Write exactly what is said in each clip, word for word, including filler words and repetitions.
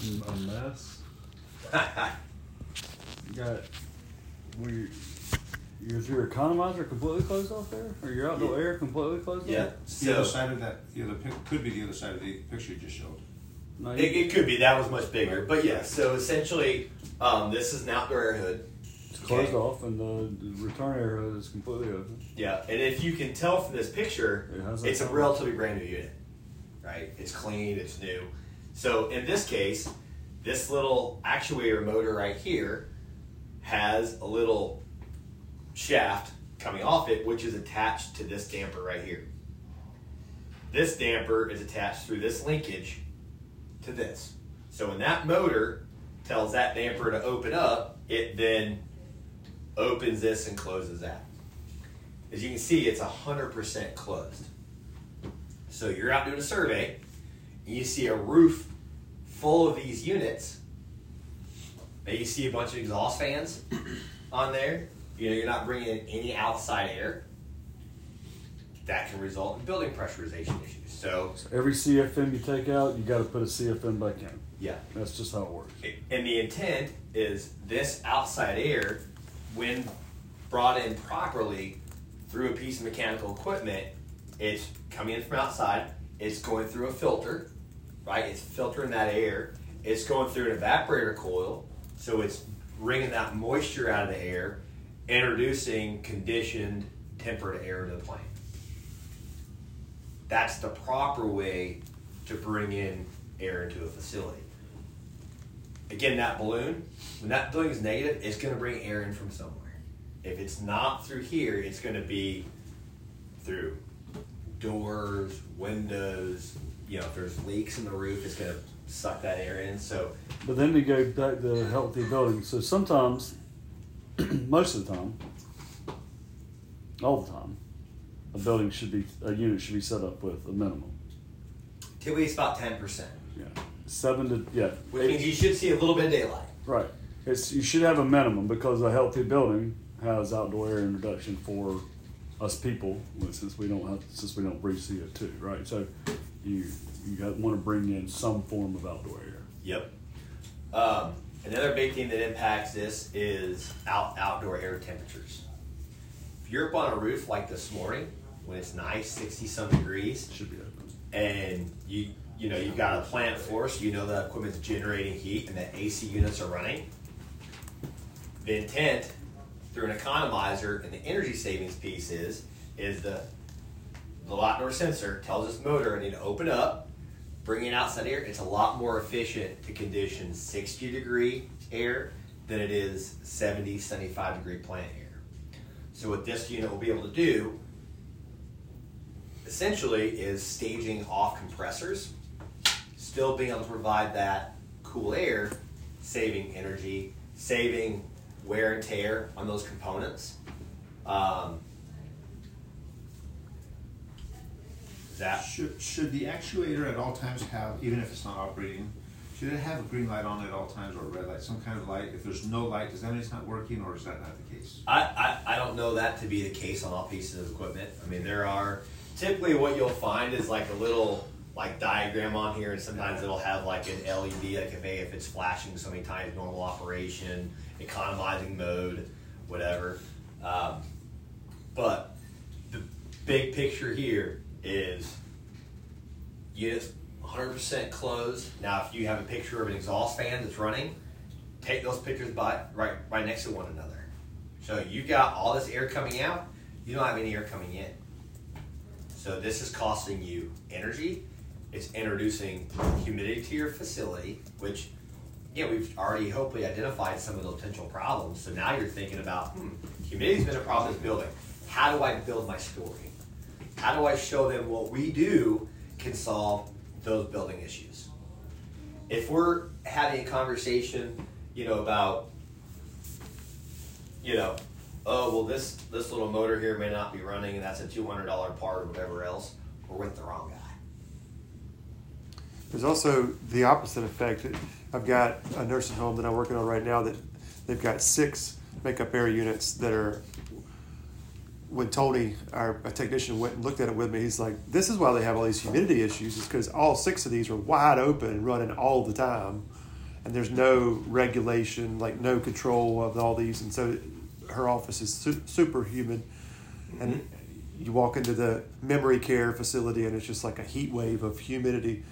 fucking a mess. You got, were you, is your economizer completely closed off there? Or your outdoor yeah. air completely closed yeah. off? Yeah. So, the other side of that, the other pic, could be the other side of the picture you just showed. No, you, it, it could be. That was much bigger. But yeah, so essentially, um, this is an outdoor air hood. It's okay. closed off, and the, the return air hood is completely open. Yeah, and if you can tell from this picture, it it's a relatively brand new unit, right? It's clean, it's new. So in this case, this little actuator motor right here has a little shaft coming off it, which is attached to this damper right here. This damper is attached through this linkage to this. So when that motor tells that damper to open up, it then opens this and closes that. As you can see, it's one hundred percent closed. So you're out doing a survey, and you see a roof full of these units, and you see a bunch of exhaust fans on there. You know, you're not bringing in any outside air. That can result in building pressurization issues. So, so every C F M you take out, you got to put a C F M back in. Yeah. That's just how it works. And the intent is this outside air, when brought in properly through a piece of mechanical equipment, it's coming in from outside, it's going through a filter, right? It's filtering that air. It's going through an evaporator coil, so it's wringing that moisture out of the air, introducing conditioned, tempered air to the plant. That's the proper way to bring in air into a facility. Again, that balloon, when that balloon is negative, it's going to bring air in from somewhere. If it's not through here, it's going to be through doors, windows. You know, if there's leaks in the roof, it's going to suck that air in. So, but then we go back to healthy buildings. So sometimes, most of the time, all the time, a building should be, a unit should be set up with a minimum. Typically, it's about ten percent. Yeah, seven to yeah. Which eight. Means you should see a little bit of daylight. Right. It's you should have a minimum because a healthy building has outdoor air introduction for us people. Since we don't have, since we don't breathe C O two, right? So you you got, want to bring in some form of outdoor air. Yep. Um, another big thing that impacts this is out outdoor air temperatures. If you're up on a roof like this morning, when it's nice, sixty some degrees, should be open. And you you know you've got a plant floor, so you know the equipment's generating heat and the A C units are running. The intent through an economizer and the energy savings piece is is the the outdoor sensor tells this motor I need to open up, bring in outside air. It's a lot more efficient to condition sixty degree air than it is seventy, seventy-five degree plant air. So what this unit will be able to do essentially is staging off compressors, still being able to provide that cool air, saving energy, saving wear and tear on those components. Um, that should, should the actuator at all times have, even if it's not operating, should it have a green light on at all times or a red light, some kind of light? If there's no light, does that mean it's not working, or is that not the case? I, I, I don't know that to be the case on all pieces of equipment. I mean, there are... Typically what you'll find is like a little like diagram on here, and sometimes it'll have like an L E D, like if, hey, if it's flashing so many times, normal operation, economizing mode, whatever. Um, but the big picture here is units one hundred percent closed. Now if you have a picture of an exhaust fan that's running, take those pictures by right, right next to one another. So you got all this air coming out, you don't have any air coming in. So this is costing you energy. It's introducing humidity to your facility, which, yeah, we've already hopefully identified some of the potential problems. So now you're thinking about, hmm, humidity's been a problem in this building. How do I build my story? How do I show them what we do can solve those building issues? If we're having a conversation, you know, about, you know, oh, well, this, this little motor here may not be running, and that's a two hundred dollars part or whatever else, we're with the wrong guy. There's also the opposite effect. I've got a nursing home that I'm working on right now that they've got six makeup air units that are, when Tony, our technician, went and looked at it with me, he's like, this is why they have all these humidity issues, is because all six of these are wide open and running all the time. and there's no regulation, like no control of all these. And so her office is su- super humid. Mm-hmm. And you walk into the memory care facility and it's just like a heat wave of humidity.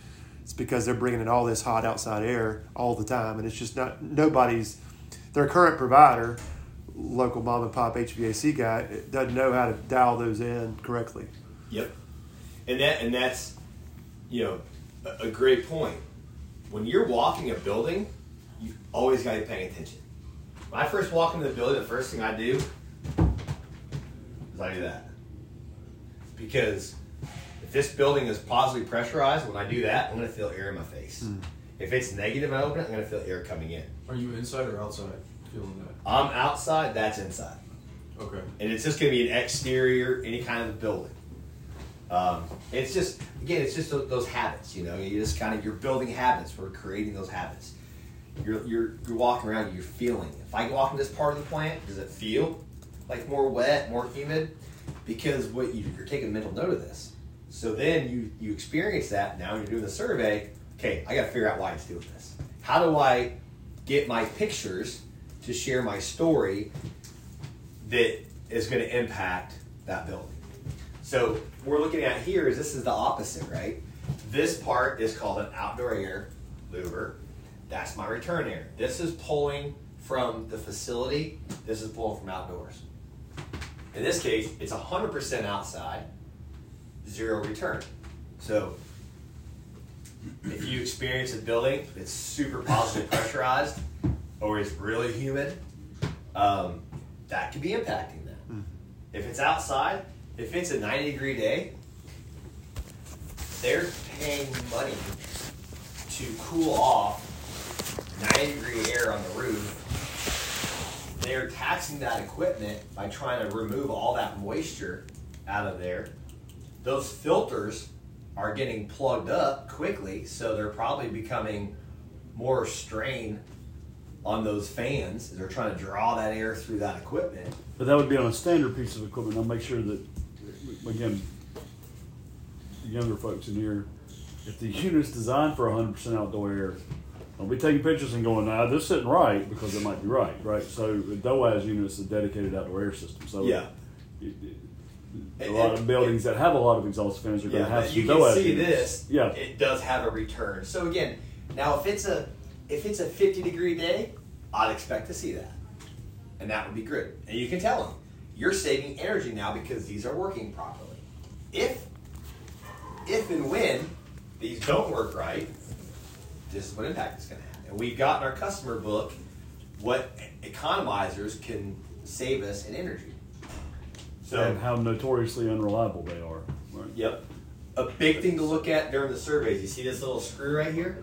It's because they're bringing in all this hot outside air all the time. And it's just not, nobody's, their current provider, local mom and pop H V A C guy, doesn't know how to dial those in correctly. Yep. And that, and that's, you know, a, a great point. When you're walking a building, you always got to be paying attention. When I first walk into the building, the first thing I do is I do that. Because if this building is positively pressurized, when I do that, I'm going to feel air in my face. Mm. If it's negative and I open it, I'm going to feel air coming in. Are you inside or outside feeling that? I'm outside, that's inside. Okay. And it's just going to be an exterior, any kind of building. Um, it's just, again, it's just those habits, you know, you just kind of, you're building habits, we're creating those habits. You're, you're, you're walking around, you're feeling. If I walk in this part of the plant, does it feel like more wet, more humid? Because what you, you're taking mental note of this. So then you, you experience that. Now when you're doing the survey, okay, I got to figure out why it's doing this. How do I get my pictures to share my story that is going to impact that building? So we're looking at here is this is the opposite, right? This part is called an outdoor air louver. That's my return air. This is pulling from the facility. This is pulling from outdoors. In this case, it's one hundred percent outside, zero return. So if you experience a building that's super positively pressurized or is really humid, um, that could be impacting that. Mm-hmm. If it's outside, if it's a ninety degree day, they're paying money to cool off ninety degree air on the roof. They're taxing that equipment by trying to remove all that moisture out of there. Those filters are getting plugged up quickly, so they're probably becoming more strain on those fans. They're trying to draw that air through that equipment. But that would be on a standard piece of equipment. I'll make sure that, again, the younger folks in here, if the unit's designed for one hundred percent outdoor air, don't be taking pictures and going, nah, this isn't right, because it might be right, right? So the DOAS unit is a dedicated outdoor air system. So yeah. It, it, a lot of buildings it, it, that have a lot of exhaust fans are yeah, going to have some DOAS. You can see units. This. Yeah. It does have a return. So again, now if it's a if it's a fifty degree day, I'd expect to see that, and that would be great. And you can tell them, you're saving energy now because these are working properly. If, if and when these don't work right, this is what impact is going to have. And we've got in our customer book what economizers can save us in energy. So and how notoriously unreliable they are. Right? Yep. A big thing to look at during the surveys. You see this little screw right here?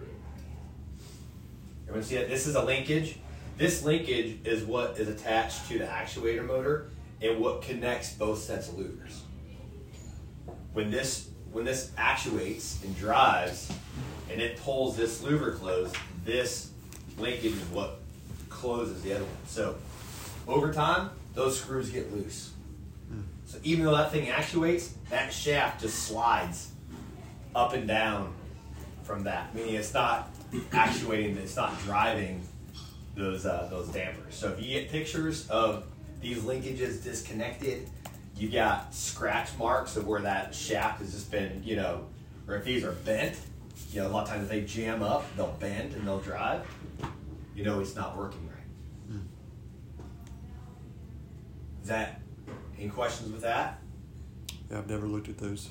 Everyone see that? This is a linkage. This linkage is what is attached to the actuator motor and what connects both sets of louvers. When this when this actuates and drives and it pulls this louver closed, this linkage is what closes the other one. So over time, those screws get loose. So even though that thing actuates, that shaft just slides up and down from that. Meaning it's not actuating, it's not driving those uh, those dampers. So if you get pictures of these linkages disconnected, you got scratch marks of where that shaft has just been, you know, or if these are bent, you know, a lot of times if they jam up, they'll bend and they'll drive. You know, it's not working right. Is that, any questions with that? Yeah, I've never looked at those.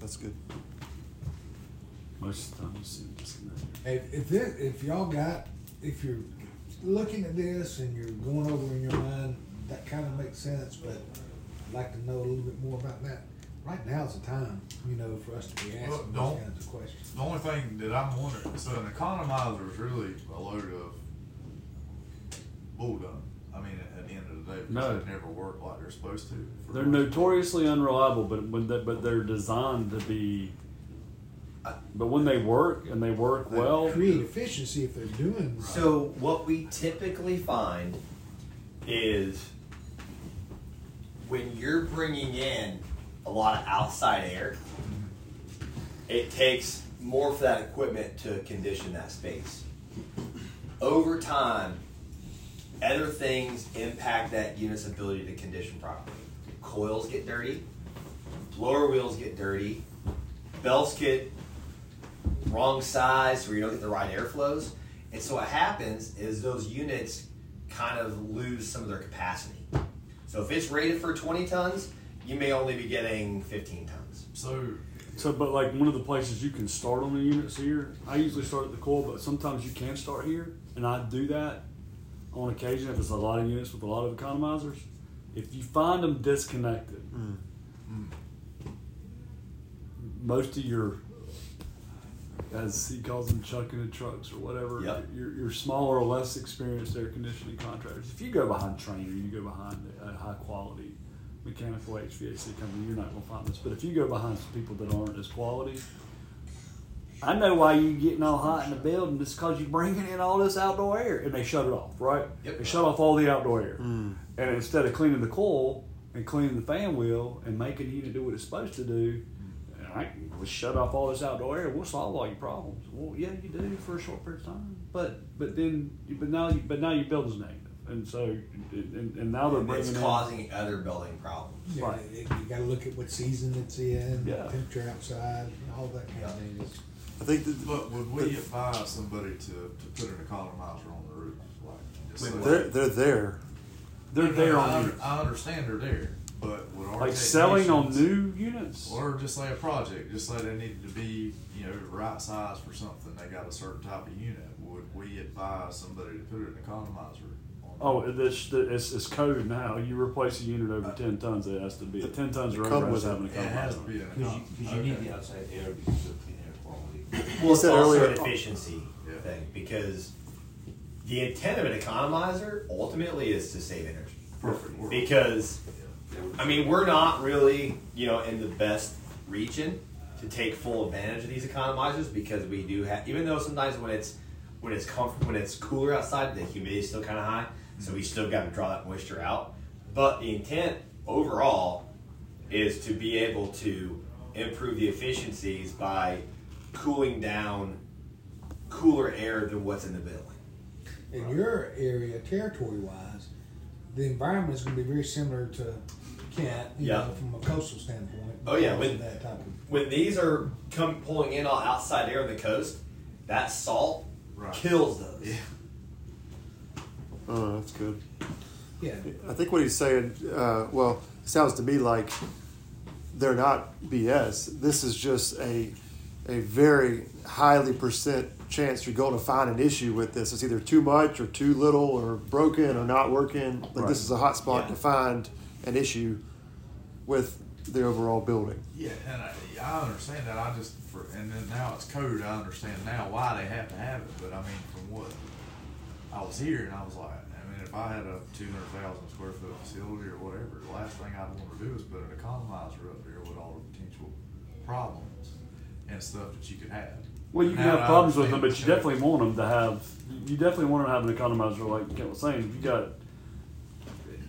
That's good. Most of the time you see them. If, this, if y'all got, if you're looking at this and you're going over in your mind, that kind of makes sense, but I'd like to know a little bit more about that. Right now's the time, you know, for us to be asking Look, those kinds of questions. The only thing that I'm wondering, so an economizer is really a load of bull dumb. I mean, at the end of the day, no. They never work like they're supposed to. They're notoriously unreliable, but when they, but they're designed to be. But when they work and they work they well, create efficiency if they're doing right. So what we typically find is when you're bringing in a lot of outside air, it takes more for that equipment to condition that space. over time, other things impact that unit's ability to condition properly. Coils get dirty, blower wheels get dirty, belts get wrong size where you don't get the right airflows. And so what happens is those units kind of lose some of their capacity. So if it's rated for twenty tons, you may only be getting fifteen tons. So, so but like one of the places you can start on the units here, I usually start at the coil, but sometimes you can start here. And I do that on occasion if it's a lot of units with a lot of economizers. If you find them disconnected, mm. Mm. most of your, as he calls them, chucking the trucks or whatever, yep. your, your smaller or less experienced air conditioning contractors, if you go behind Trainer, you go behind a high quality mechanical H V A C company, you're not going to find this. But if you go behind some people that aren't as quality, I know why you're getting all hot in the building. It's because you're bringing in all this outdoor air. And they shut it off, right? Yep. They shut off all the outdoor air. Mm. And instead of cleaning the coil and cleaning the fan wheel and making the unit do what it's supposed to do, all right, we'll shut off all this outdoor air. We'll solve all your problems. Well, yeah, you do for a short period of time, but but then but now you, but now your building's negative, and so and, and now they're and bringing it's in, causing other building problems. Yeah, right, you got to look at what season it's in, yeah. temperature outside, all that kind yeah. of thing. I think that. But would we the, advise somebody to, to put an economizer on the roof? Like so they're they're there, they're you know, there on you. I understand they're there. But with our like selling on new units, or just like a project, just like they needed to be, you know, right size for something. They got a certain type of unit. Would we advise somebody to put an economizer on? Oh, this it's, it's code now. You replace a unit over uh, ten tons. It has to be the ten tons or over. Has to have an economizer. It has to be an economizer because you, okay. you need the outside air because of the air quality. Well, it's also an efficiency yeah. thing because the intent of an economizer ultimately is to save energy. Perfect. Because I mean, we're not really, you know, in the best region to take full advantage of these economizers because we do have, even though sometimes when it's when it's comfort, when it's cooler outside, the humidity is still kind of high, so we still got to draw that moisture out. But the intent overall is to be able to improve the efficiencies by cooling down cooler air than what's in the building. In your area, territory-wise, the environment is going to be very similar to Kent, you yeah. know, from a coastal standpoint. Oh yeah, when, that type of, when these are come pulling in all outside air on the coast, that salt right. kills those. Yeah. Oh, that's good. Yeah, I think what he's saying. Uh, well, it sounds to me like they're not B S. This is just a a very highly percent chance you're going to find an issue with this. It's either too much or too little or broken or not working. Like right. This is a hot spot yeah. to find an issue with the overall building. Yeah, and I, I understand that. I just, for, and then now it's code. I understand now why they have to have it. But I mean, from what I was here, and I was like, I mean, if I had a two hundred thousand square foot facility or whatever, the last thing I'd want to do is put an economizer up there with all the potential problems and stuff that you could have. Well, you can now have problems with them, but you definitely want them to have, you definitely want them to have an economizer, like Kent was saying. If you got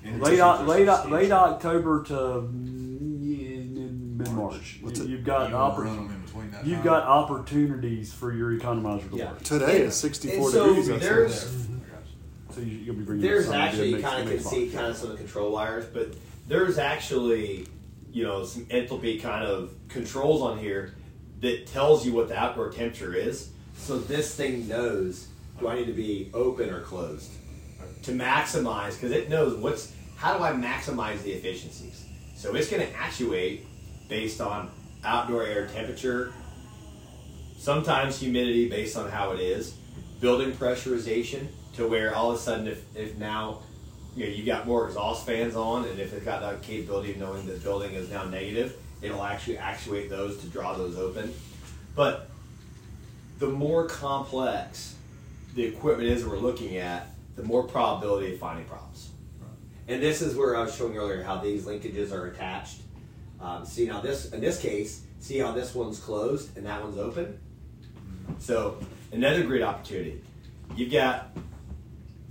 Late, late, late October to mid-March. You've got you oppor- you've got opportunities for your economizer to yeah. work. Today it's sixty-four so degrees. There's, so you'll be bringing there's actually kind of can see kind of some of the control wires, but there's actually, you know, some enthalpy kind of controls on here that tells you what the outdoor temperature is. So this thing knows, do I need to be open or closed? To maximize, because it knows what's, how do I maximize the efficiencies? So it's going to actuate based on outdoor air temperature, sometimes humidity based on how it is, building pressurization to where all of a sudden if, if now, you know, you got more exhaust fans on and if it's got that capability of knowing the building is now negative, it'll actually actuate those to draw those open. But the more complex the equipment is that we're looking at, the more probability of finding problems. Right. And this is where I was showing earlier how these linkages are attached. Um, see now this, in this case, see how this one's closed and that one's open? So another great opportunity. You've got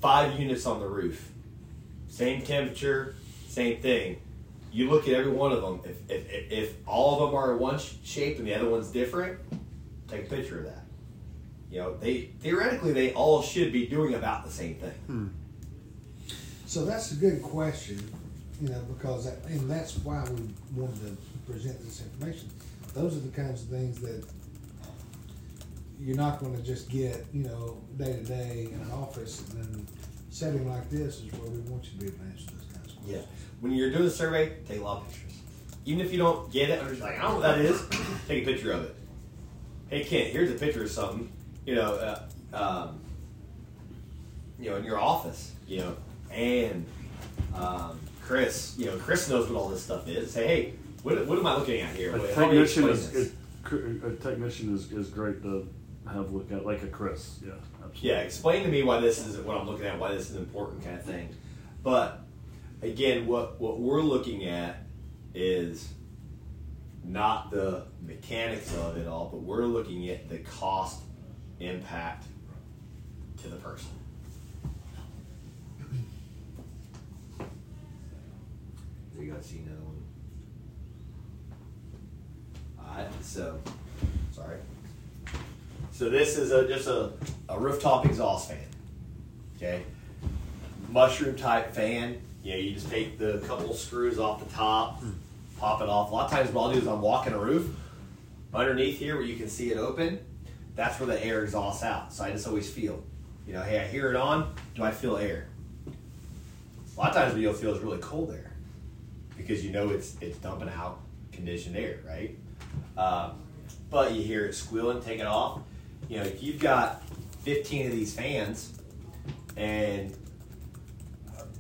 five units on the roof. Same temperature, same thing. You look at every one of them. If, if, if all of them are one shape and the other one's different, take a picture of that. you know, they theoretically they all should be doing about the same thing. Hmm. So that's a good question, you know, because that, and that's why we wanted to present this information. Those are the kinds of things that you're not going to just get, you know, day to day in an office, and then a setting like this is where we want you to be able to answer those kinds of questions. Yeah. When you're doing a survey, take a lot of pictures. Even if you don't get it, I'm just like, I don't know what that is, take a picture of it. Hey, Kent, here's a picture of something, you know, uh, um, you know, in your office, you know, and um, Chris, you know, Chris knows what all this stuff is. Say, hey, what, what am I looking at here? A technician is, is, a technician is, is great to have a look at, like a Chris, yeah, absolutely. Yeah, explain to me why this is what I'm looking at, why this is important kind of thing. But again, what, what we're looking at is not the mechanics of it all, but we're looking at the cost impact to the person. You gotta see another one. All right, so sorry. So this is a, just a, a rooftop exhaust fan. Okay, mushroom type fan. You know, you just take the couple screws off the top, pop it off. A lot of times what I'll do is I'm walking a roof underneath here where you can see it open. That's where the air exhausts out. So I just always feel, you know, hey, I hear it on. Do I feel air? A lot of times what you'll feel is really cold air because you know it's it's dumping out conditioned air, right? Um, but you hear it squealing, take it off. You know, if you've got fifteen of these fans and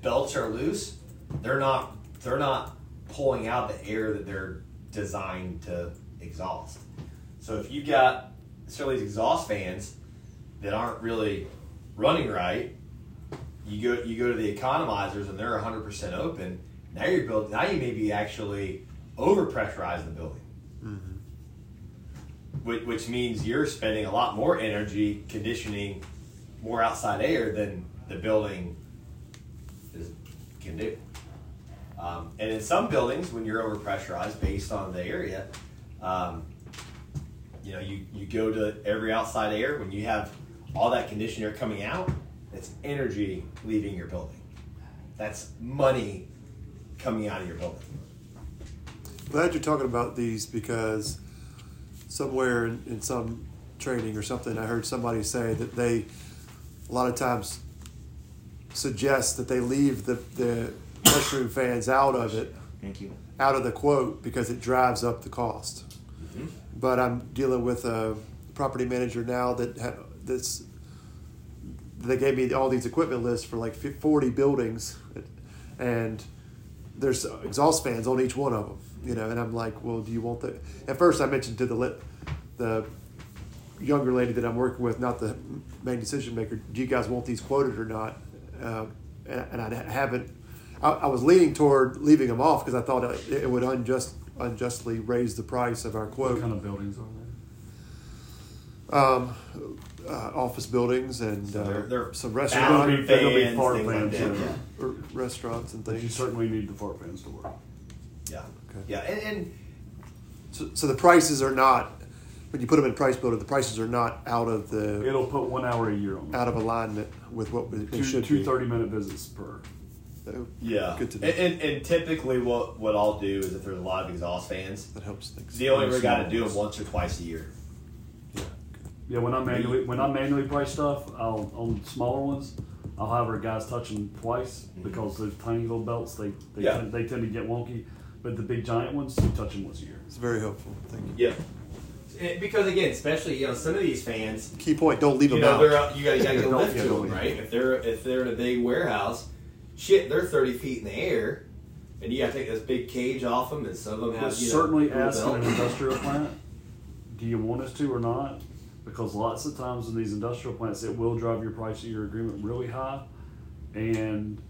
belts are loose, they're not they're not pulling out the air that they're designed to exhaust. So if you've got some of these exhaust fans that aren't really running right, you go you go to the economizers and they're one hundred percent open. Now you're built, now you may be actually over pressurizing the building, mm-hmm. which, which means you're spending a lot more energy conditioning more outside air than the building can do. Um, and in some buildings, when you're over pressurized based on the area, um, you know, you, you go to every outside air. When you have all that conditioned air coming out, it's energy leaving your building. That's money coming out of your building. Glad you're talking about these because somewhere in, in some training or something, I heard somebody say that they, a lot of times, suggest that they leave the, the mushroom fans out of it, thank you, out of the quote because it drives up the cost. Mm-hmm. But I'm dealing with a property manager now that ha- that's they gave me all these equipment lists for like forty buildings, and there's exhaust fans on each one of them, you know. And I'm like, well, do you want that? At first, I mentioned to the lit, the younger lady that I'm working with, not the main decision maker, do you guys want these quoted or not? Uh, and, and I haven't. I, I was leaning toward leaving them off because I thought it, it would unjust, unjustly raise the price of our quote. What kind of buildings are there? Um, uh, office buildings and so they're, they're uh, some restaurants. They're going to be fart fans, like yeah. or, or restaurants and things. You certainly need the fart fans to work. Yeah. Okay. Yeah, and, and so, so the prices are not. When you put them in price builder, the prices are not out of the. It'll put one hour a year on. Out of alignment with what they two, should two be. Two thirty-minute visits per. So yeah. Good to know. And, and, and typically, what, what I'll do is if there's a lot of exhaust fans, that helps things. You only got to do them once or twice a year. Yeah. Yeah. When I manually when I manually price stuff, I'll on smaller ones, I'll have our guys touch them twice mm-hmm. because those tiny little belts they they, yeah. tend, they tend to get wonky, but the big giant ones you touch them once a year. It's very helpful. Thank you. Yeah. Because again, especially you know some of these fans. Key point: don't leave them you know, out. You got to get a lift to them, right? If they're if they're in a big warehouse, shit, they're thirty feet in the air, and you got to take this big cage off them. And some of them have. We're you certainly know, ask an industrial plant, do you want us to or not? Because lots of times in these industrial plants, it will drive your price of your agreement really high, and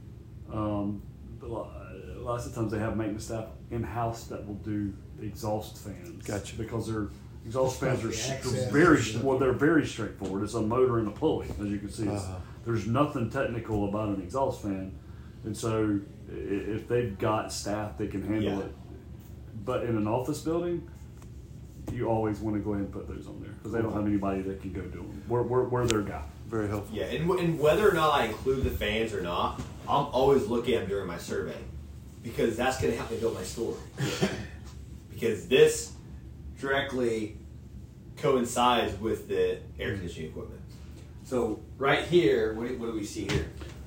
um, lots of times they have maintenance staff in house that will do exhaust fans. Gotcha. Because they're. Exhaust fans are st- very well. They're very straightforward. It's a motor and a pulley, as you can see. Uh-huh. There's nothing technical about an exhaust fan, and so if they've got staff that can handle yeah. it, but in an office building, you always want to go ahead and put those on there because they don't have anybody that can go do them. We're, we're, we're their guy. Very helpful. Yeah, and, and whether or not I include the fans or not, I'm always looking at them during my survey because that's going to help me build my store. Because this directly coincides with the air conditioning equipment. So right here, what do, what do we see here?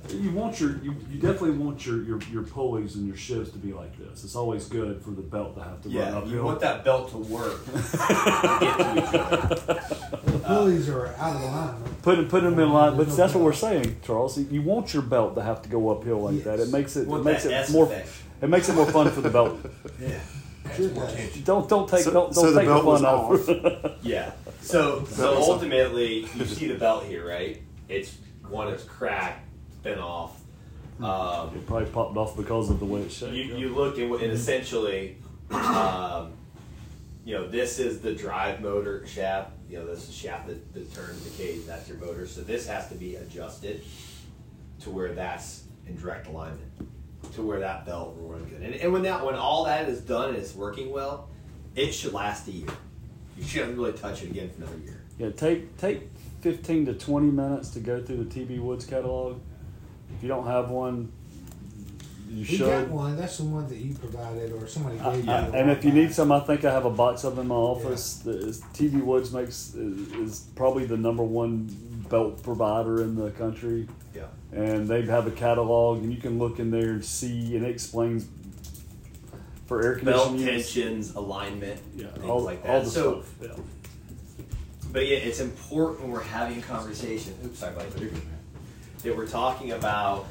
You want your, you, you definitely want your, your, your pulleys and your shifts to be like this. It's always good for the belt to have to yeah, run uphill. You want that belt to work. to get to each other. The pulleys uh, are out of line. Put, put them in line, but that's what we're saying, Charles. You want your belt to have to go uphill like yes. that. It makes it, well, it makes it more. Effect. It makes it more fun for the belt. Yeah. Sure. Don't don't take so, don't, don't so take the, the fun off. off. Yeah. So so ultimately, you see the belt here, right? It's one that's cracked. Been off. Um, it probably popped off because of the way it's shaped. You, you look and, and essentially, um, you know, this is the drive motor shaft. You know, this is the shaft that, that turns the cage. That's your motor. So this has to be adjusted to where that's in direct alignment, to where that belt will run good. And, and when that, when all that is done and it's working well, it should last a year. You shouldn't really touch it again for another year. Yeah, take take fifteen to twenty minutes to go through the T B Woods catalog. If you don't have one, you he should. Got one. That's the one that you provided, or somebody gave you. I, and if you need some, I think I have a box of them in my office. Yeah. T B Woods makes is, is probably the number one belt provider in the country. Yeah. And they have a catalog, and you can look in there and see, and it explains for air conditioning, belt tensions, alignment, yeah, things all, like that. All the so, stuff. Yeah. But yeah, it's important when we're having a conversation. Oops, sorry, buddy. You're good. That we're talking about,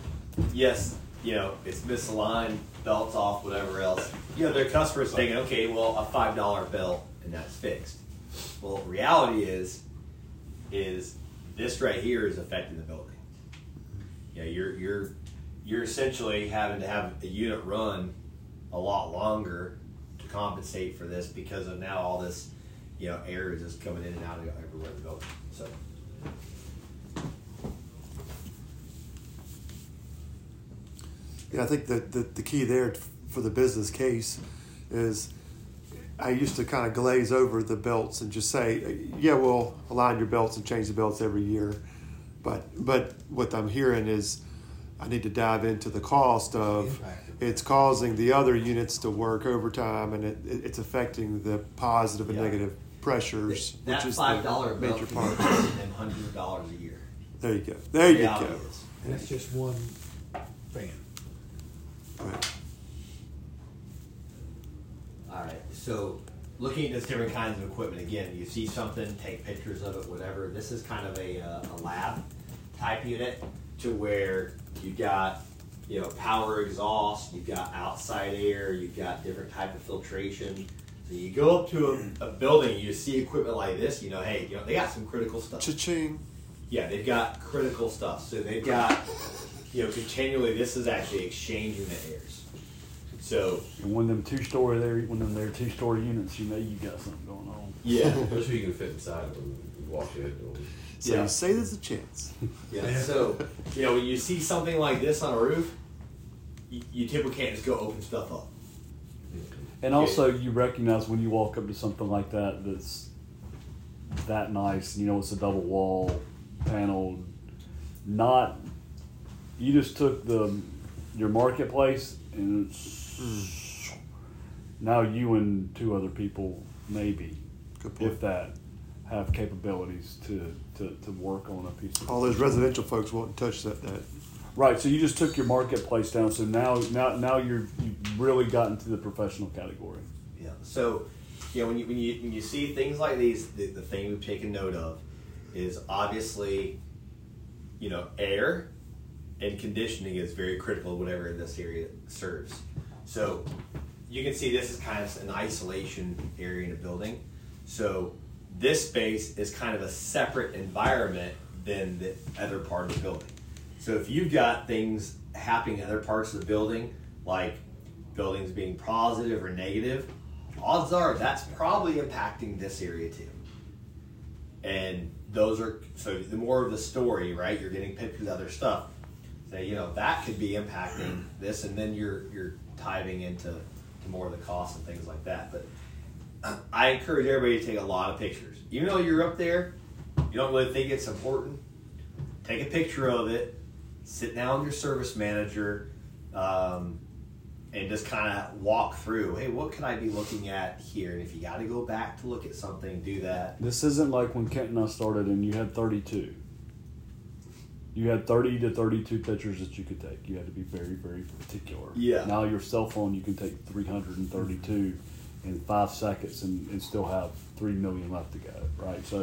yes, you know, it's misaligned, belts off, whatever else. You know, their customers thinking, okay, well, a five dollar belt and that's fixed. Well, reality is, is this right here is affecting the building. You know, you're you're you're essentially having to have a unit run a lot longer to compensate for this because of now all this, you know, air is just coming in and out of everywhere in the building. So. Yeah, I think that the, the key there for the business case is I used to kind of glaze over the belts and just say, yeah, we'll align your belts and change the belts every year. But but what I'm hearing is I need to dive into the cost of it's causing the other units to work overtime and it, it it's affecting the positive and yeah. negative pressures, that, that which is five dollar the major part. And one hundred dollars a year. There you go. There you go. Is. And that's just one fan. Right. All right, so looking at those different kinds of equipment, again, you see something, take pictures of it, whatever. This is kind of a, uh, a lab type unit to where you've got, you know, power exhaust, you've got outside air, you've got different type of filtration. So you go up to a, a building, you see equipment like this, you know, hey, you know, they got some critical stuff. Cha-ching. Yeah, they've got critical stuff. So they've got... You know, continually, this is actually exchanging the airs. So, and when them two-story there, when them there two-story units, you know you got something going on. Yeah, especially you can fit inside when you walk in. Or... So yeah. You say there's a chance. Yeah. So, you know, when you see something like this on a roof, you, you typically can't just go open stuff up. And okay. Also, you recognize when you walk up to something like that that's that nice. You know, it's a double wall panel, not. You just took the your marketplace and it's, now you and two other people maybe, if that, have capabilities to, to, to work on a piece of. All those residential folks won't touch that, that. Right, so you just took your marketplace down. So now now now you're you've really gotten to the professional category. Yeah. So, you know, when you when you when you see things like these, the, the thing we've taken note of is obviously, you know, air. And conditioning is very critical, whatever this area serves. So you can see this is kind of an isolation area in a building. So this space is kind of a separate environment than the other part of the building. So if you've got things happening in other parts of the building, like buildings being positive or negative, odds are that's probably impacting this area too. And those are, so the more of the story, right? You're getting picked with other stuff. You know, that could be impacting this, and then you're you're diving into to more of the costs and things like that. But I encourage everybody to take a lot of pictures. Even though you're up there, you don't really think it's important, take a picture of it, sit down with your service manager, um, and just kind of walk through, hey, what could I be looking at here? And if you got to go back to look at something, do that. This isn't like when Kent and I started and you had thirty-two. You had thirty to thirty-two pictures that you could take. You had to be very, very particular. Yeah. Now your cell phone, you can take three hundred thirty-two in five seconds and, and still have three million left to go, right? So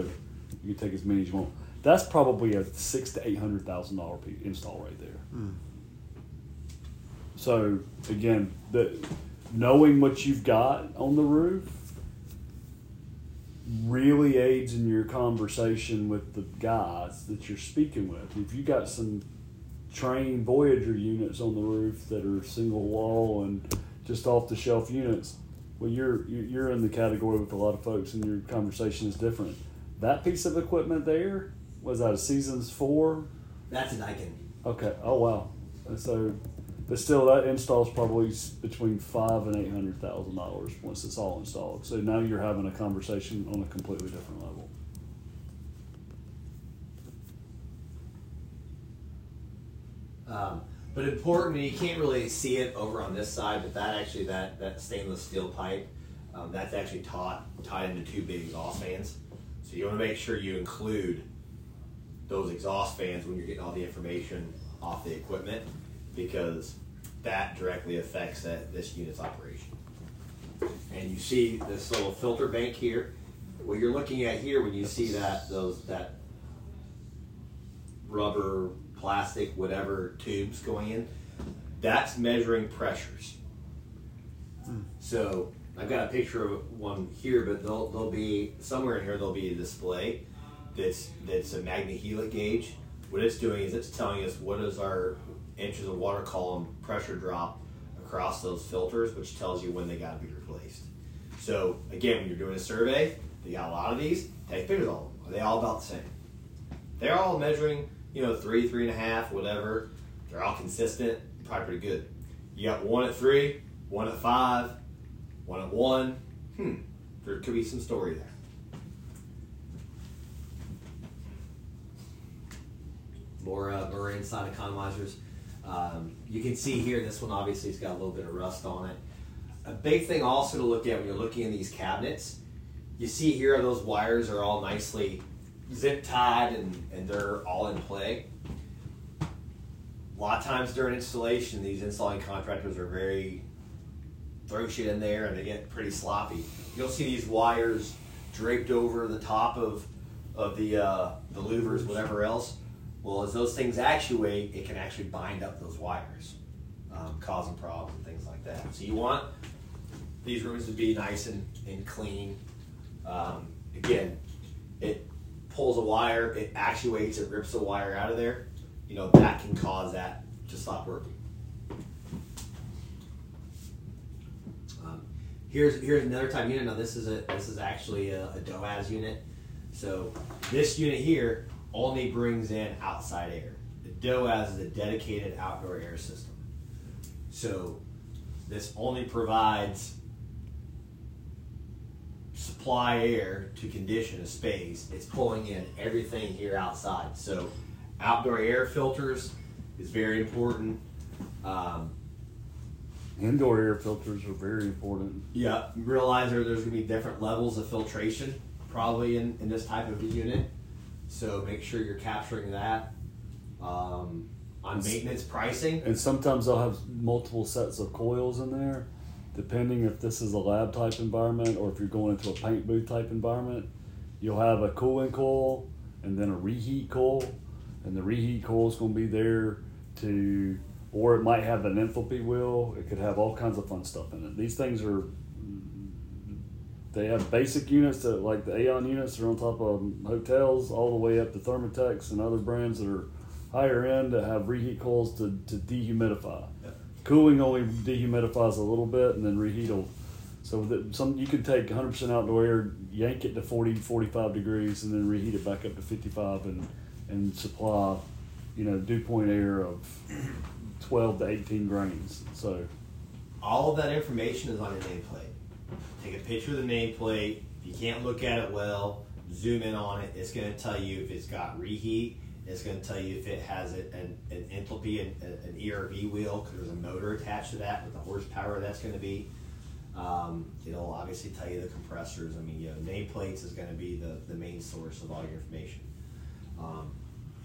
you can take as many as you want. That's probably a six hundred thousand to eight hundred thousand dollars install right there. Mm. So, again, the, knowing what you've got on the roof really aids in your conversation with the guys that you're speaking with. If you got some trained Voyager units on the roof that are single wall and just off the shelf units, well, you're you're in the category with a lot of folks, and your conversation is different. That piece of equipment there was that a Seasons Four. That's a Nike. Okay. Oh wow. So, but still, that install's probably between five and eight hundred thousand dollars once it's all installed. So now you're having a conversation on a completely different level. Um, but important, and you can't really see it over on this side, but that actually that, that stainless steel pipe, um, that's actually taut, tied into two big exhaust fans. So you want to make sure you include those exhaust fans when you're getting all the information off the equipment, because that directly affects that, this unit's operation. And you see this little filter bank here. What you're looking at here when you see that those that rubber, plastic, whatever tubes going in, that's measuring pressures. Mm. So I've got a picture of one here, but they'll they'll be somewhere in here. There'll be a display that's that's a MagnaHelit gauge. What it's doing is it's telling us what is our inches of water column pressure drop across those filters, which tells you when they got to be replaced. So again, when you're doing a survey, they got a lot of these. Take pictures of them. Are they all about the same? They're all measuring, you know, three, three and a half, whatever. They're all consistent, probably pretty good. You got one at three, one at five, one at one. Hmm, there could be some story there. Laura, Murray inside economizers. Um, you can see here, this one obviously has got a little bit of rust on it. A big thing also to look at when you're looking in these cabinets, you see here those wires are all nicely zip tied and, and they're all in play. A lot of times during installation, these installing contractors are very, throw shit in there and they get pretty sloppy. You'll see these wires draped over the top of, of the, uh, the louvers, whatever else. Well, as those things actuate, it can actually bind up those wires, um, causing problems and things like that. So you want these rooms to be nice and, and clean. Um, again, it pulls a wire, it actuates, it rips a wire out of there. You know, that can cause that to stop working. Um, here's here's another type unit. Now this is a this is actually a, a DOAS unit. So this unit here only brings in outside air. The DOAS is a dedicated outdoor air system. So this only provides supply air to condition a space. It's pulling in everything here outside. So outdoor air filters is very important. Um, Indoor air filters are very important. Yeah, realize there, there's going to be different levels of filtration probably in, in this type of a unit. So make sure you're capturing that. Um, on maintenance pricing. And sometimes they'll have multiple sets of coils in there, depending if this is a lab type environment or if you're going into a paint booth type environment. You'll have a cooling coil and then a reheat coil. And the reheat coil is going to be there to, or it might have an enthalpy wheel. It could have all kinds of fun stuff in it. These things are, they have basic units that, like the Aeon units that are on top of hotels, all the way up to Thermatex and other brands that are higher end that have reheat coils to, to dehumidify. Yep. Cooling only dehumidifies a little bit and then reheat will. So that some, you can take one hundred percent outdoor air, yank it to forty, forty-five degrees and then reheat it back up to fifty-five and, and supply, you know, dew point air of twelve to eighteen grains. So all of that information is on your nameplate. Take a picture of the nameplate. If you can't look at it well, zoom in on it. It's going to tell you if it's got reheat. It's going to tell you if it has an, an enthalpy, an, an E R V wheel, because there's a motor attached to that with the horsepower that's going to be. Um, it'll obviously tell you the compressors. I mean, you know, nameplates is going to be the, the main source of all your information. Um,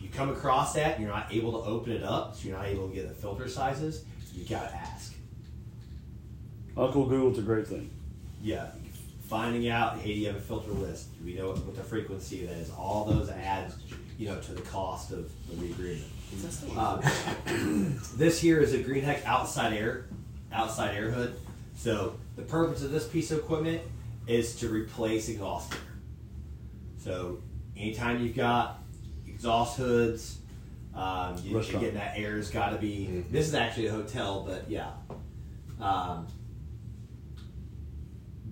you come across that and you're not able to open it up, so you're not able to get the filter sizes, you got to ask. Uncle Google's a great thing. Yeah, finding out, hey, do you have a filter list? Do we know what, what the frequency of that is? All those adds, you know, to the cost of the agreement. Um, this here is a Greenheck outside air, outside air hood. So the purpose of this piece of equipment is to replace exhaust air. So anytime you've got exhaust hoods, um, you, you're getting that air has got to be, mm-hmm. This is actually a hotel, but yeah. Um,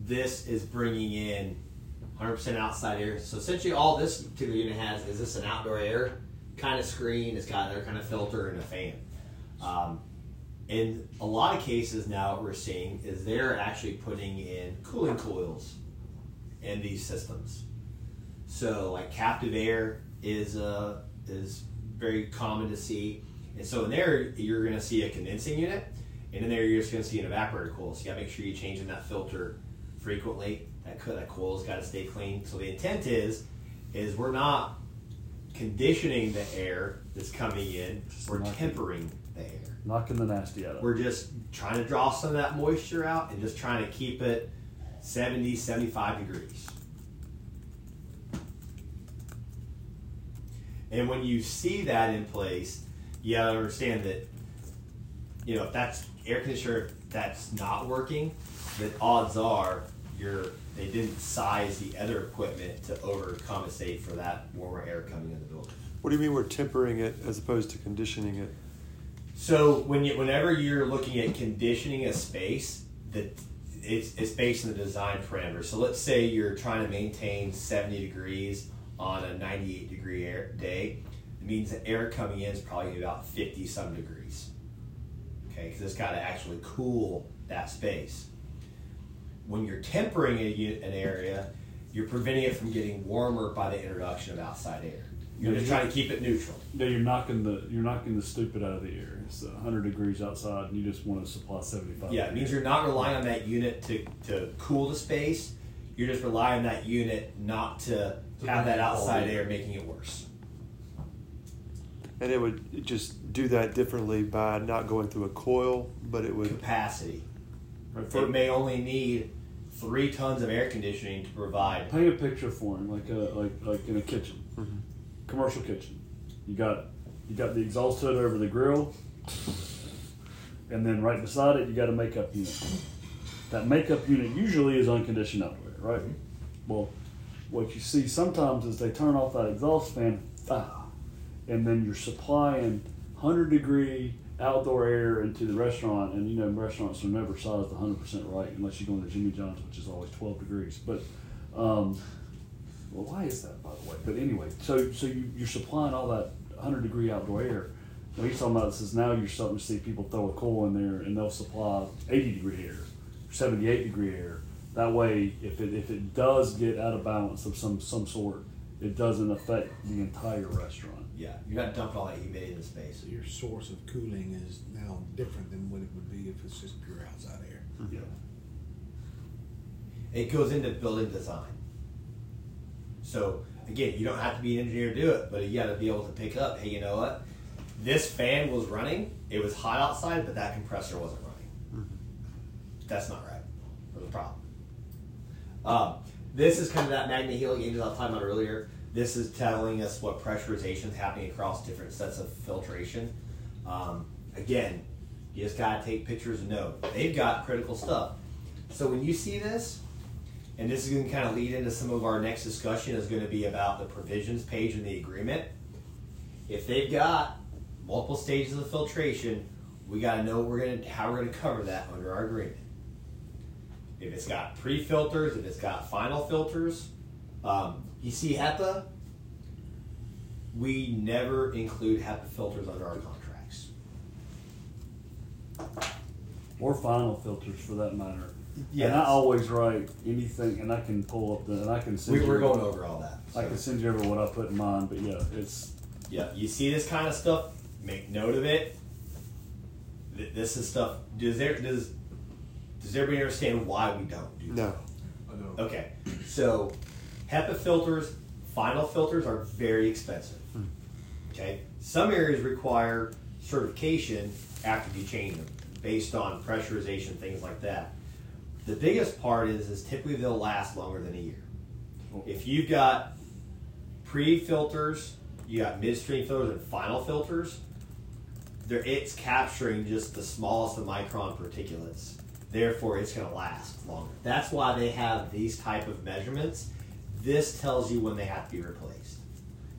this is bringing in one hundred percent outside air. So essentially all this particular unit has is this an outdoor air kind of screen. It's got their kind of filter and a fan. Um, in a lot of cases now what we're seeing is they're actually putting in cooling coils in these systems. So like Captive Air is uh, is very common to see. And so in there, you're going to see a condensing unit. And in there, you're just going to see an evaporator coil. So you got to make sure you're changing that filter frequently. That, co that coil's got to stay clean. So the intent is, is we're not conditioning the air that's coming in. Just we're knocking, tempering the air. Knocking the nasty out of it. We're just trying to draw some of that moisture out and just trying to keep it seventy, seventy-five degrees. And when you see that in place, you got to understand that, you know, if that's air conditioner, if that's not working, then odds are you're, they didn't size the other equipment to overcompensate for that warmer air coming in the building. What do you mean we're tempering it as opposed to conditioning it? So when you, whenever you're looking at conditioning a space, that it's, it's based on the design parameters. So let's say you're trying to maintain seventy degrees on a ninety-eight degree air day. It means the air coming in is probably about fifty some degrees. Okay, because it's got to actually cool that space. When you're tempering a, an area, you're preventing it from getting warmer by the introduction of outside air. You're yeah, just you're, trying to keep it neutral. Yeah, you're knocking the you're knocking the stupid out of the air. It's one hundred degrees outside, and you just want to supply seventy-five. Yeah, it means you're not relying on that unit to, to cool the space. You're just relying on that unit not to have that outside air, making it worse. And it would just do that differently by not going through a coil, but it would... Capacity. Right. It may only need three tons of air conditioning to provide... Paint a picture for him, like, a, like, like in a kitchen. Mm-hmm. Commercial kitchen. You got, you got the exhaust hood over the grill, and then right beside it, you got a makeup unit. That makeup unit usually is unconditioned outdoor, right? Mm-hmm. Well, what you see sometimes is they turn off that exhaust fan, ah, and then you're supplying one hundred degree outdoor air into the restaurant, and you know restaurants are never sized one hundred percent right unless you go into Jimmy John's, which is always twelve degrees. But um, well, why is that, by the way? But anyway, so so you, you're supplying all that one hundred degree outdoor air. What he's talking about this is now you're starting to see people throw a coil in there, and they'll supply eighty degree air, seventy-eight degree air. That way, if it if it does get out of balance of some some sort, it doesn't affect the entire restaurant. Yeah, you're not dumping all that humidity in the space. So your source of cooling is now different than what it would be if it's just pure outside air. Yeah. It goes into building design. So, again, you don't have to be an engineer to do it, but you got to be able to pick up, hey, you know what? This fan was running. It was hot outside, but that compressor wasn't running. Mm-hmm. That's not right. There's a problem. Um, this is kind of that magnet healing engine I was talking about earlier. This is telling us what pressurization is happening across different sets of filtration. Um, again, you just gotta take pictures and know. They've got critical stuff. So when you see this, and this is gonna kind of lead into some of our next discussion is gonna be about the provisions page in the agreement. If they've got multiple stages of filtration, we gotta know we're gonna, how we're gonna cover that under our agreement. If it's got pre-filters, if it's got final filters, um, you see HEPA, we never include HEPA filters under our contracts. Or final filters for that matter. Yeah, and I always write anything, and I can pull up the, and I can send. We were going over all that. So. I can send you over what I put in mine, but yeah, it's. Yeah, you see this kind of stuff. Make note of it. This is stuff. Does there does does everybody understand why we don't do no. that? No. Okay, so HEPA filters, final filters are very expensive. Hmm. Okay, some areas require certification after you change them, based on pressurization, things like that. The biggest part is, is typically they'll last longer than a year. If you've got pre-filters, you got midstream filters and final filters, there it's capturing just the smallest of micron particulates. Therefore, it's going to last longer. That's why they have these type of measurements. This tells you when they have to be replaced,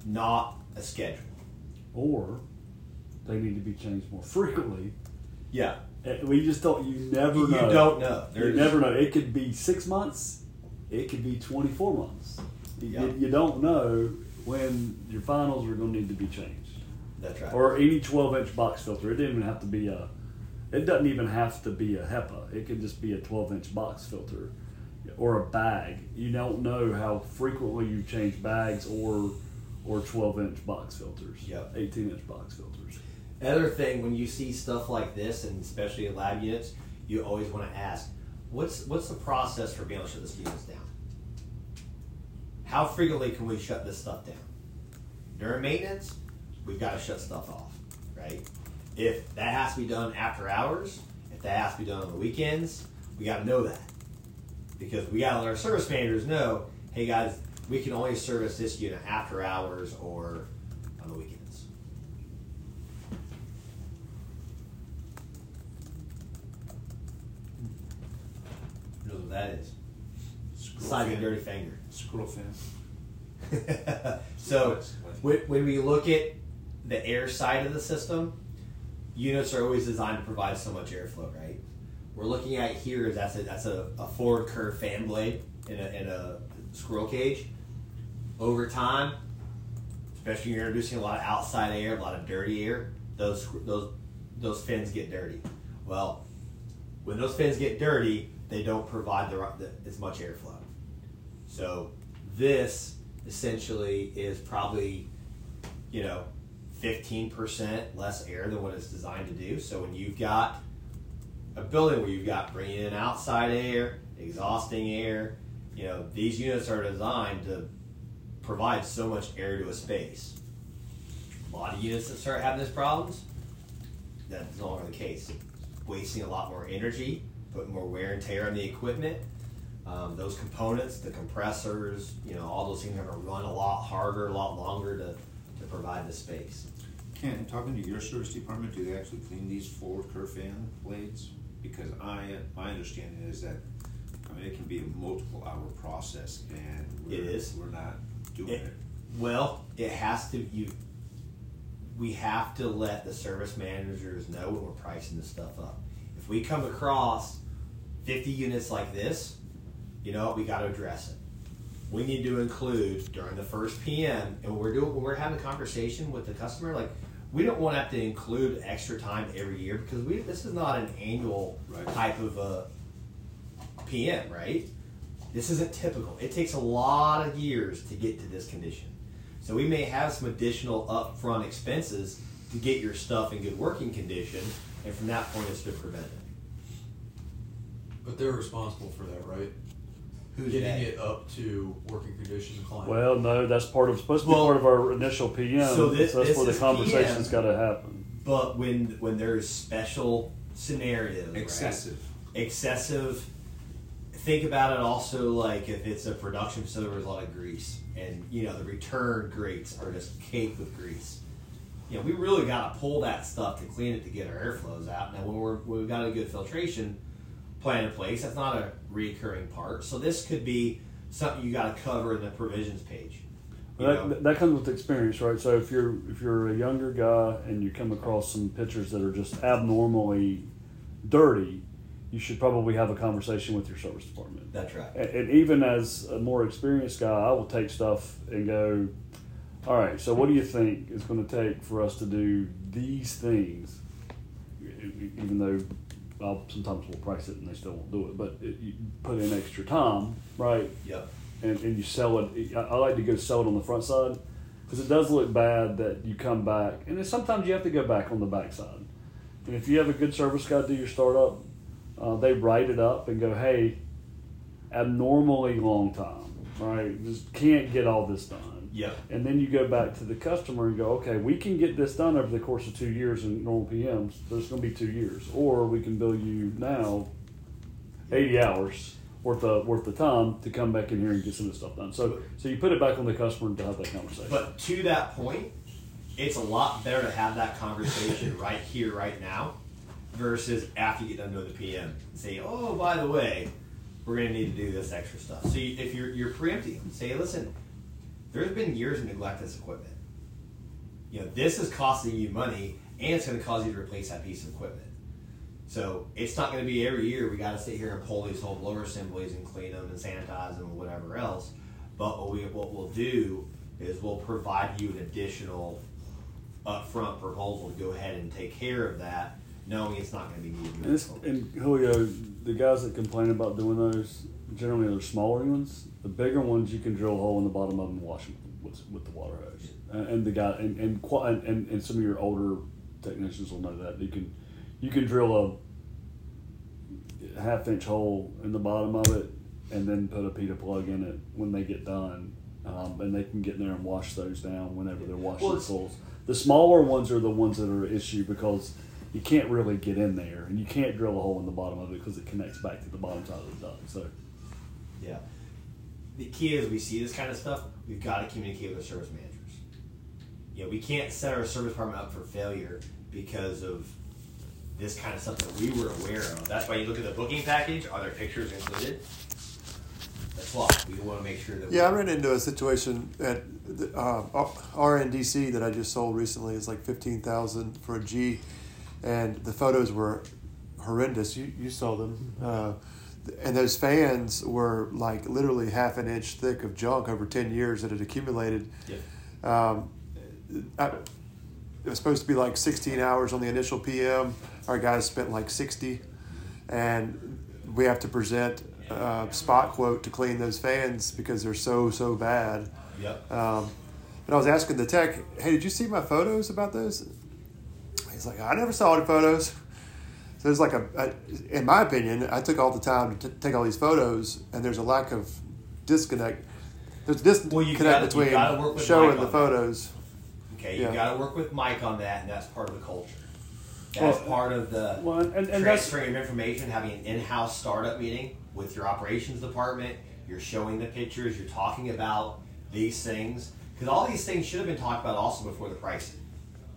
not a schedule. Or they need to be changed more frequently. Yeah. We just don't, you never you know. You don't know. There's, you never know. It could be six months. It could be twenty-four months. Yeah. You, you don't know when your finals are going to need to be changed. That's right. Or any twelve-inch box filter. It didn't even have to be a, it doesn't even have to be a HEPA. It could just be a twelve-inch box filter or a bag. You don't know how frequently you change bags or or twelve-inch box filters. Yeah. eighteen-inch box filters. Other thing, when you see stuff like this, and especially in lab units, you always want to ask, what's what's the process for being able to shut this unit down? How frequently can we shut this stuff down? During maintenance, we've got to shut stuff off, right? If that has to be done after hours, if that has to be done on the weekends, we got to know that. Because we got to let our service managers know, hey guys, we can only service this unit after hours or on the weekend. What that is. Slide your dirty finger. Scroll fan. So when we look at the air side of the system, units are always designed to provide so much airflow, right? We're looking at here is that's a that's a, a forward curve fan blade in a in a squirrel cage. Over time, especially when you're introducing a lot of outside air, a lot of dirty air, those those those fins get dirty. Well, when those fins get dirty, they don't provide the, the, as much airflow. So this essentially is probably, you know, fifteen percent less air than what it's designed to do. So when you've got a building where you've got bringing in outside air, exhausting air, you know, these units are designed to provide so much air to a space. A lot of units that start having these problems, that's no longer the case. Wasting a lot more energy, put more wear and tear on the equipment. Um, those components, the compressors, you know, all those things are going to run a lot harder, a lot longer to, to provide the space. Ken, talking to your service department, do they actually clean these forward curve fan blades? Because I, my understanding is that, I mean, it can be a multiple hour process, and we're, it is. We're not doing it, it. Well, it has to, you, we have to let the service managers know when we're pricing this stuff up. If we come across fifty units like this, you know, we got to address it. We need to include during the first P M, and when we're doing, when we're having a conversation with the customer, like, we don't want to have to include extra time every year, because we this is not an annual right. type of a P M, right? This isn't typical. It takes a lot of years to get to this condition. So we may have some additional upfront expenses to get your stuff in good working condition, and from that point it's to prevent it. But they're responsible for that, right? Who's getting that? It up to working condition client? Well, no, that's part of supposed to be well, part of our initial P M. So, this, so that's this where the conversation's got to happen. But when when there's special scenarios, excessive, right? excessive. Think about it also like if it's a production facility where there's a lot of grease, and you know the return grates are just caked with grease. You know, we really got to pull that stuff to clean it to get our airflows out. Now, when we're, we've got a good filtration plan in place, that's not a reoccurring part. So this could be something you got to cover in the provisions page. That, that comes with experience, right? So if you're if you're a younger guy and you come across some pictures that are just abnormally dirty, you should probably have a conversation with your service department. That's right. And, and even as a more experienced guy, I will take stuff and go, all right, so what do you think it's going to take for us to do these things? Even though I'll, sometimes we'll price it and they still won't do it, but it, you put in extra time, right? Yep. And, and you sell it. I, I like to go sell it on the front side because it does look bad that you come back, and then sometimes you have to go back on the back side. And if you have a good service guy do your startup, uh, they write it up and go, hey, abnormally long time, right? Just can't get all this done. Yeah. And then you go back to the customer and go, okay, we can get this done over the course of two years in normal P Ms, so it's going to be two years. Or we can bill you now eighty hours worth of, worth of time to come back in here and get some of this stuff done. So, so you put it back on the customer and to have that conversation. But to that point, it's a lot better to have that conversation right here, right now, versus after you get done doing the P M and say, oh, by the way, we're going to need to do this extra stuff. So you, if you're you're preempting them, say, listen, there's been years of neglect this equipment. You know, this is costing you money, and it's going to cause you to replace that piece of equipment. So it's not going to be every year we got to sit here and pull these whole blower assemblies and clean them and sanitize them and whatever else. But what, we, what we'll do is we'll provide you an additional upfront proposal to go ahead and take care of that, knowing it's not going to be needed. And, it's, and Julio, the guys that complain about doing those, generally they're smaller ones. The bigger ones, you can drill a hole in the bottom of them and wash them with, with the water hose. Yeah. And, and the guy, and and, and and some of your older technicians will know that you can, you can drill a half inch hole in the bottom of it, and then put a PETA plug in it when they get done, um, and they can get in there and wash those down whenever yeah. they're washing well, the soils. The smaller ones are the ones that are an issue because you can't really get in there, and you can't drill a hole in the bottom of it because it connects back to the bottom side of the duct. So, yeah. The key is we see this kind of stuff, we've got to communicate with our service managers. You know, we can't set our service department up for failure because of this kind of stuff that we were aware of. That's why you look at the booking package. Are there pictures included? That's why we want to make sure that. Yeah, we I ran into a situation at uh, R N D C that I just sold recently. It's like fifteen thousand for a G, and the photos were horrendous. You you saw them, uh, and those fans were like literally half an inch thick of junk over ten years that had accumulated. Yeah. Um, I, it was supposed to be like sixteen hours on the initial P M. Our guys spent like sixty, and we have to present. Uh, spot quote to clean those fans because they're so so bad. Yep. Um, and I was asking the tech, "Hey, did you see my photos about those?" He's like, "I never saw any photos." So there's like a, a, in my opinion, I took all the time to t- take all these photos, and there's a lack of disconnect. There's disconnect well, between show and the photos. That. Okay, you yeah. got to work with Mike on that, and that's part of the culture. That's well, part of the well, and, and transferring of information, having an in-house startup meeting with your operations department. You're showing the pictures, you're talking about these things. Because all these things should have been talked about also before the pricing.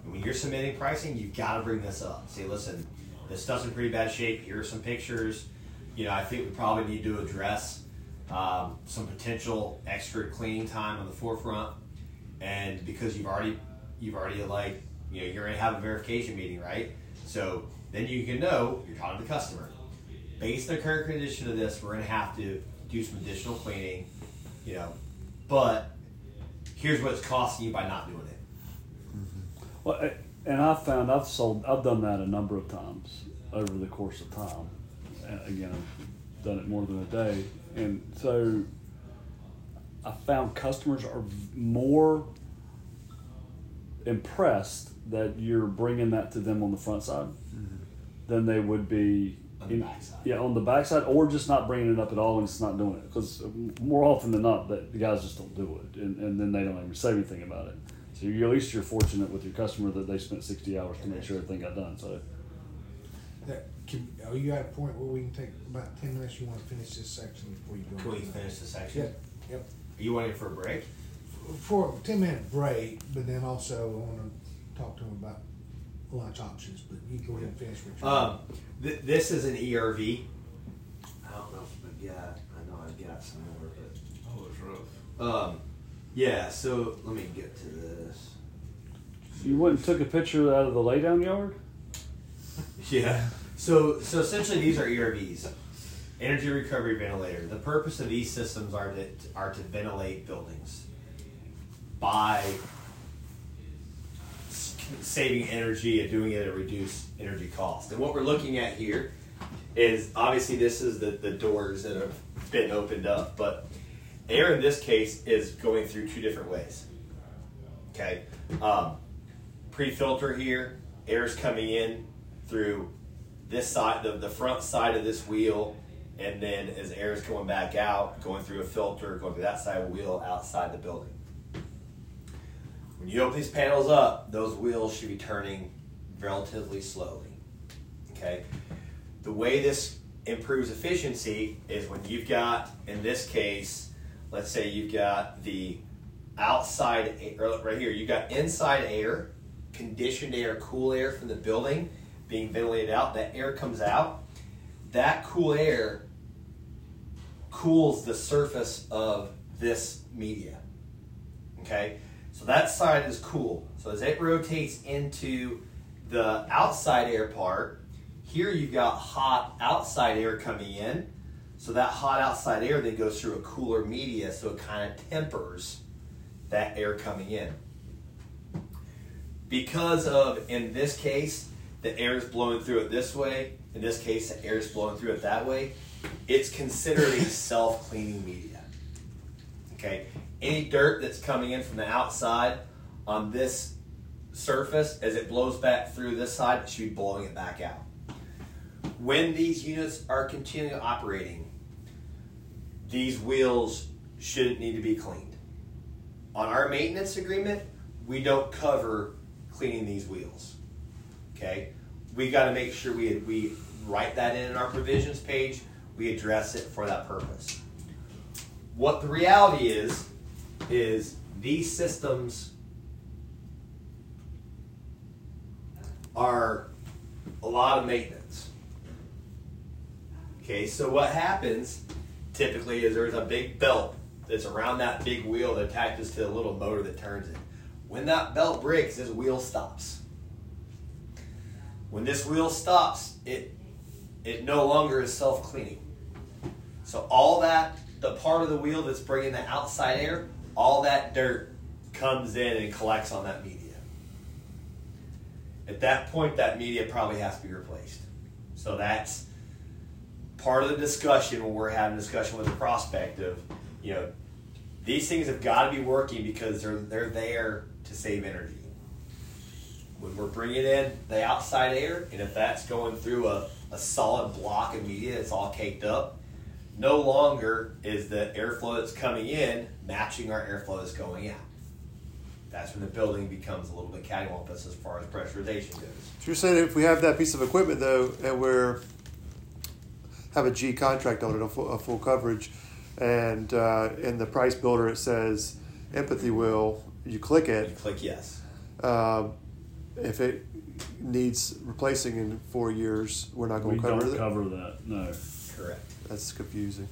And when you're submitting pricing, you've got to bring this up. Say, listen, this stuff's in pretty bad shape. Here are some pictures. You know, I think we probably need to address um, some potential extra cleaning time on the forefront. And because you've already, you've already like, you know, you're gonna have a verification meeting, right? So then you can know you're talking to the customer. Based on the current condition of this, we're going to have to do some additional cleaning, you know, but here's what it's costing you by not doing it. Mm-hmm. Well, and I found I've sold, I've done that a number of times over the course of time. Again, I've done it more than a day. And so I found customers are more impressed that you're bringing that to them on the front side mm-hmm. than they would be on the backside. Yeah, on the backside, or just not bringing it up at all and just not doing it. Because more often than not, that the guys just don't do it, and, and then they don't even say anything about it. So you at least you're fortunate with your customer that they spent sixty hours to make sure everything got done. So, that can, are you at a point where we can take about ten minutes? You want to finish this section before you go? Can we finish the section? Yep. Yep. Are you wanting for a break? For a ten minute break, but then also I want to talk to them about lunch options, but you go ahead and finish with your um, th- This is an E R V. I don't know if I've got, I know I've got some more, but. Oh, it's rough. Um, yeah, so let me get to this. You went and took a picture out of the laydown yard? yeah. So, so essentially these are E R Vs, energy recovery ventilator. The purpose of these systems are to, are to ventilate buildings by saving energy and doing it at a reduced energy cost. And what we're looking at here is obviously this is the, the doors that have been opened up, but air in this case is going through two different ways. Okay, um, pre-filter here, air is coming in through this side, the, the front side of this wheel, and then as air is going back out, going through a filter, going through that side of the wheel outside the building. When you open these panels up, those wheels should be turning relatively slowly, okay? The way this improves efficiency is when you've got, in this case, let's say you've got the outside air, right here, you've got inside air, conditioned air, cool air from the building being ventilated out, that air comes out, that cool air cools the surface of this media, okay? So that side is cool. So as it rotates into the outside air part, here you've got hot outside air coming in. So that hot outside air then goes through a cooler media, so it kind of tempers that air coming in. Because of, in this case, the air is blowing through it this way, in this case, the air is blowing through it that way, it's considered a self-cleaning media, okay? Any dirt that's coming in from the outside on this surface, as it blows back through this side, it should be blowing it back out. When these units are continuing operating, these wheels shouldn't need to be cleaned. On our maintenance agreement, we don't cover cleaning these wheels, okay? We gotta make sure we, we write that in in our provisions page, we address it for that purpose. What the reality is, is these systems are a lot of maintenance. Okay, so what happens typically is there's a big belt that's around that big wheel that attaches to the little motor that turns it. When that belt breaks, this wheel stops. When this wheel stops, it it no longer is self-cleaning. So all that, the part of the wheel that's bringing the outside air, all that dirt comes in and collects on that media. At that point, that media probably has to be replaced. So that's part of the discussion when we're having a discussion with the prospect of, you know, these things have got to be working because they're, they're there to save energy. When we're bringing in the outside air, and if that's going through a, a solid block of media that's all caked up, no longer is the airflow that's coming in matching our airflow that's going out. That's when the building becomes a little bit cattywampus as far as pressurization goes. So you're saying if we have that piece of equipment, though, and we're have a G contract on it, a full, a full coverage, and uh, in the price builder it says empathy wheel, you click it. You click yes. Um, if it needs replacing in four years, we're not going to cover it. We don't cover that, no. Correct. That's confusing.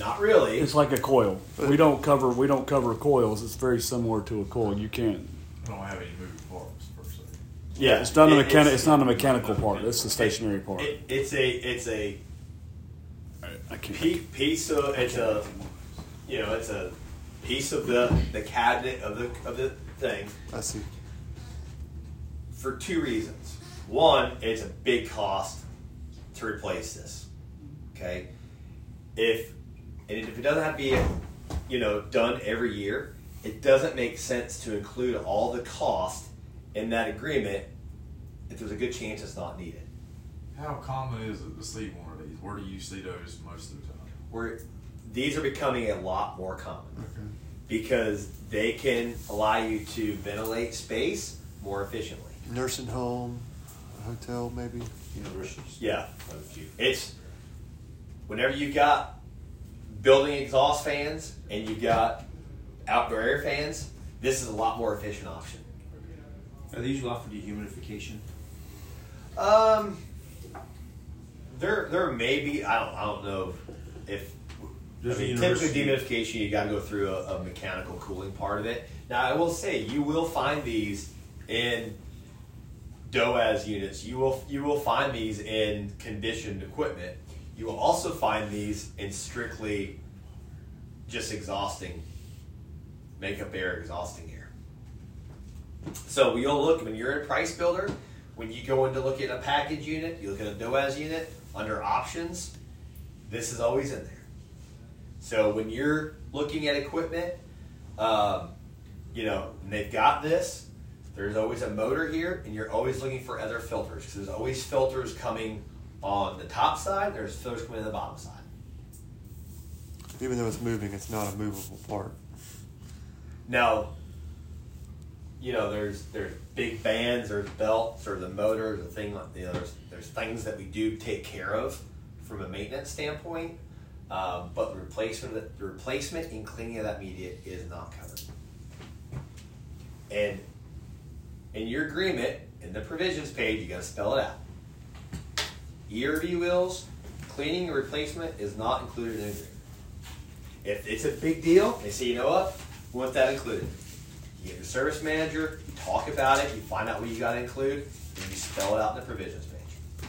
Not really. It's like a coil. We don't cover we don't cover coils. It's very similar to a coil. You can't. We don't have any moving parts per se. Yeah, it's not it, a mechani- it's, it's not a mechanical it's part. It's the stationary it, part. It, it's a it's a I can't piece of it's a you know it's a piece of the, the cabinet of the of the thing. I see. For two reasons. One, it's a big cost to replace this. Okay, if and if it doesn't have to be, you know, done every year, it doesn't make sense to include all the cost in that agreement if there's a good chance it's not needed. How common is it to see one of these? Where do you see those most of the time? Where these are becoming a lot more common okay. because they can allow you to ventilate space more efficiently. Nursing home, hotel, maybe. Yeah, it's. Whenever you got building exhaust fans and you got outdoor air fans, this is a lot more efficient option. Are these usually for dehumidification? Um, there, there may be. I don't, I don't know if. I mean, typically dehumidification, you got to go through a, a mechanical cooling part of it. Now, I will say you will find these in D O A S units. You will, you will find these in conditioned equipment. You will also find these in strictly just exhausting, makeup air, exhausting air. So you'll look, when you're in Price Builder, When you go in to look at a package unit, you look at a DOAS unit, under options, this is always in there. So when you're looking at equipment, um, you know, and they've got this, there's always a motor here, and you're always looking for other filters, because there's always filters coming on the top side, there's filters coming on the bottom side. Even though it's moving, it's not a movable part. Now, you know, there's there's big bands, there's belts, or the motor, the thing like the others. There's things that we do take care of from a maintenance standpoint, um, but the replacement, the replacement and cleaning of that media is not covered. And in your agreement, in the provisions page, you got to spell it out. E R V wheels, cleaning and replacement is not included in the agreement. If it's a big deal, they say, you know what, we want that included. You get your service manager, you talk about it, you find out what you got to include, and you spell it out in the provisions page.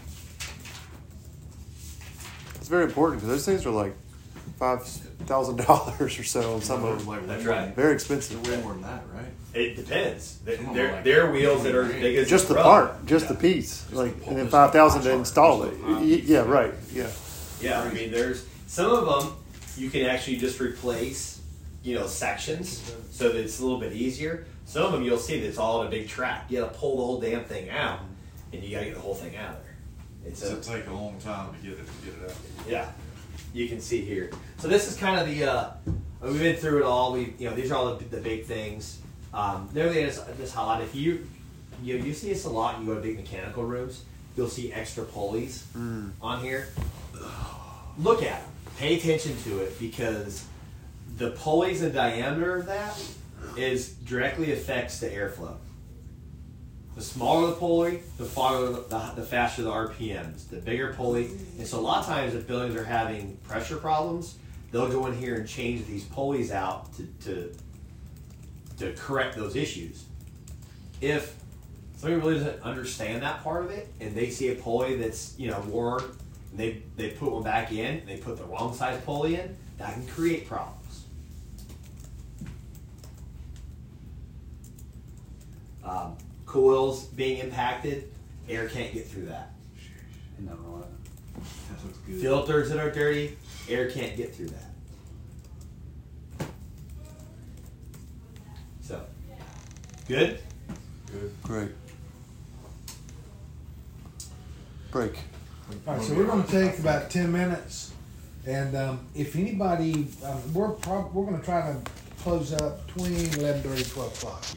It's very important because those things are like five thousand dollars or so on some of them. That's right. Very expensive. They're way more than that, right? It depends. They're, they're wheels that are big as just the part, just yeah. the piece, just like the and then five thousand dollars to install it. Yeah, right. Yeah. Yeah, I mean, there's some of them you can actually just replace, you know, sections so that it's a little bit easier. Some of them you'll see that it's all in a big track. You got to pull the whole damn thing out, and you got to get the whole thing out of there. It's a, it'll take a long time to get it to get it out. Yeah, you can see here. So this is kind of the uh, we've been through it all. We you know these are all the, the big things. Um, they're this this hot. If you you you see this a lot, you go to big mechanical rooms, you'll see extra pulleys mm. on here. Look at them. Pay attention to it because the pulleys and diameter of that is directly affects the airflow. The smaller the pulley, the, farther, the, the faster the R P Ms. The bigger pulley, and so a lot of times if buildings are having pressure problems, they'll go in here and change these pulleys out to to, to correct those issues. If somebody really doesn't understand that part of it, and they see a pulley that's you know worn, and they they put one back in, and they put the wrong size pulley in, that can create problems. Um, coils being impacted, air can't get through that. that looks good. Filters that are dirty, air can't get through that. So, good? Good. Great. Break. All right, so we're going to take about ten minutes, and um, if anybody, um, we're prob- we're going to try to close up between eleven thirty and twelve o'clock here.